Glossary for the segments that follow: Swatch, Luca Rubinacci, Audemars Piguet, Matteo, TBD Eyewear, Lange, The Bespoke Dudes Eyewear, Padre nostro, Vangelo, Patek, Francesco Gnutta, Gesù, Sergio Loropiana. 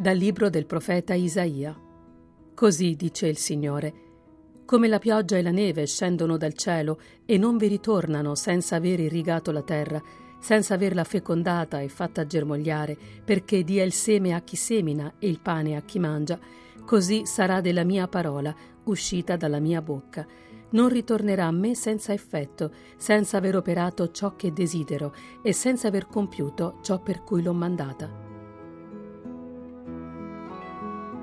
Dal libro del profeta Isaia. Così dice il Signore: come la pioggia e la neve scendono dal cielo e non vi ritornano senza aver irrigato la terra, senza averla fecondata e fatta germogliare, perché dia il seme a chi semina e il pane a chi mangia, così sarà della mia parola uscita dalla mia bocca. Non ritornerà a me senza effetto, senza aver operato ciò che desidero e senza aver compiuto ciò per cui l'ho mandata.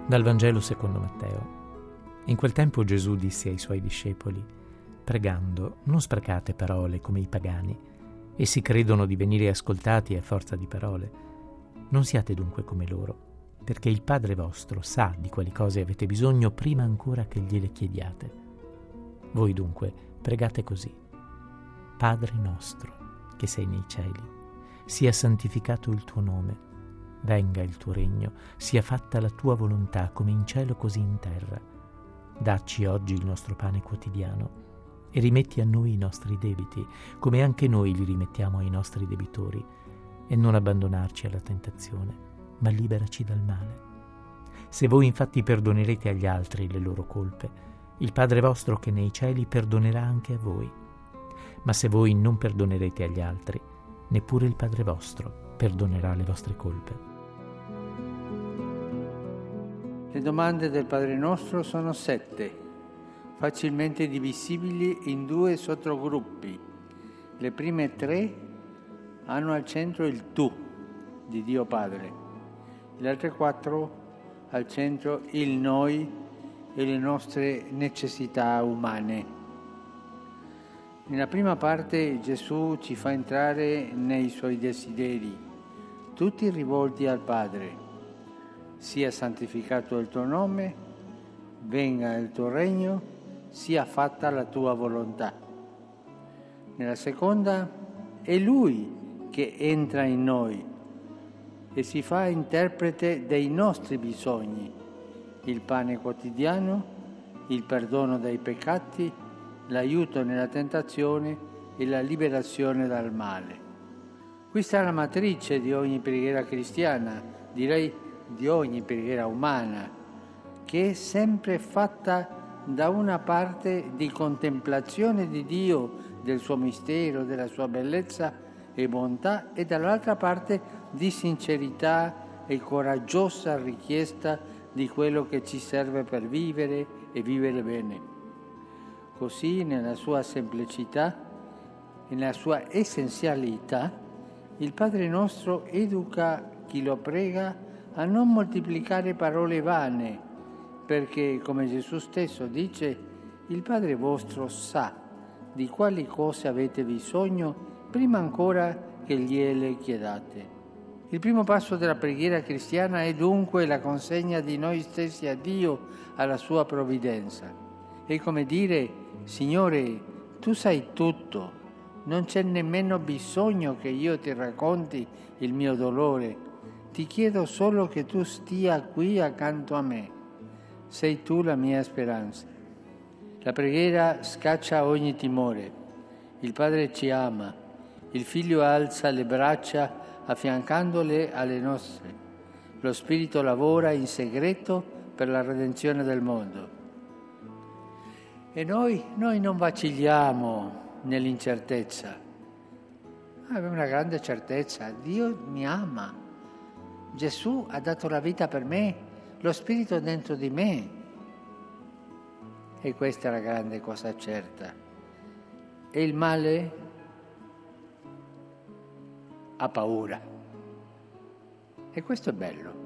Dal Vangelo secondo Matteo. In quel tempo Gesù disse ai suoi discepoli: pregando, non sprecate parole come i pagani. Essi credono di venire ascoltati a forza di parole. Non siate dunque come loro, perché il Padre vostro sa di quali cose avete bisogno prima ancora che gliele chiediate. Voi dunque pregate così: Padre nostro, che sei nei cieli, sia santificato il tuo nome. Venga il tuo regno, sia fatta la tua volontà come in cielo così in terra. Dacci oggi il nostro pane quotidiano e rimetti a noi i nostri debiti, come anche noi li rimettiamo ai nostri debitori, e non abbandonarci alla tentazione, ma liberaci dal male. Se voi infatti perdonerete agli altri le loro colpe, il Padre vostro che nei cieli perdonerà anche a voi. Ma se voi non perdonerete agli altri, neppure il Padre vostro perdonerà le vostre colpe. Le domande del Padre nostro sono 7, facilmente divisibili in 2 sottogruppi. Le prime 3 hanno al centro il tu di Dio Padre, le altre 4 al centro il noi e le nostre necessità umane. Nella prima parte Gesù ci fa entrare nei suoi desideri, tutti rivolti al Padre. Sia santificato il tuo nome, venga il tuo regno, sia fatta la tua volontà. Nella seconda è Lui che entra in noi e si fa interprete dei nostri bisogni, il pane quotidiano, il perdono dei peccati, l'aiuto nella tentazione e la liberazione dal male. Questa è la matrice di ogni preghiera cristiana, direi di ogni preghiera umana, che è sempre fatta da una parte di contemplazione di Dio, del suo mistero, della sua bellezza e bontà, e dall'altra parte di sincerità e coraggiosa richiesta di quello che ci serve per vivere e vivere bene. Così, nella sua semplicità e nella sua essenzialità, il Padre nostro educa chi lo prega a non moltiplicare parole vane, perché, come Gesù stesso dice, il Padre vostro sa di quali cose avete bisogno prima ancora che gliele chiedate. Il primo passo della preghiera cristiana è dunque la consegna di noi stessi a Dio, alla sua provvidenza. È come dire: Signore, tu sai tutto, non c'è nemmeno bisogno che io ti racconti il mio dolore. Ti chiedo solo che tu stia qui accanto a me. Sei tu la mia speranza. La preghiera scaccia ogni timore. Il Padre ci ama. Il Figlio alza le braccia affiancandole alle nostre. Lo Spirito lavora in segreto per la redenzione del mondo. E noi non vacilliamo nell'incertezza. Abbiamo una grande certezza: Dio mi ama. Gesù ha dato la vita per me, lo Spirito dentro di me. E questa è la grande cosa certa. E il male ha paura. E questo è bello.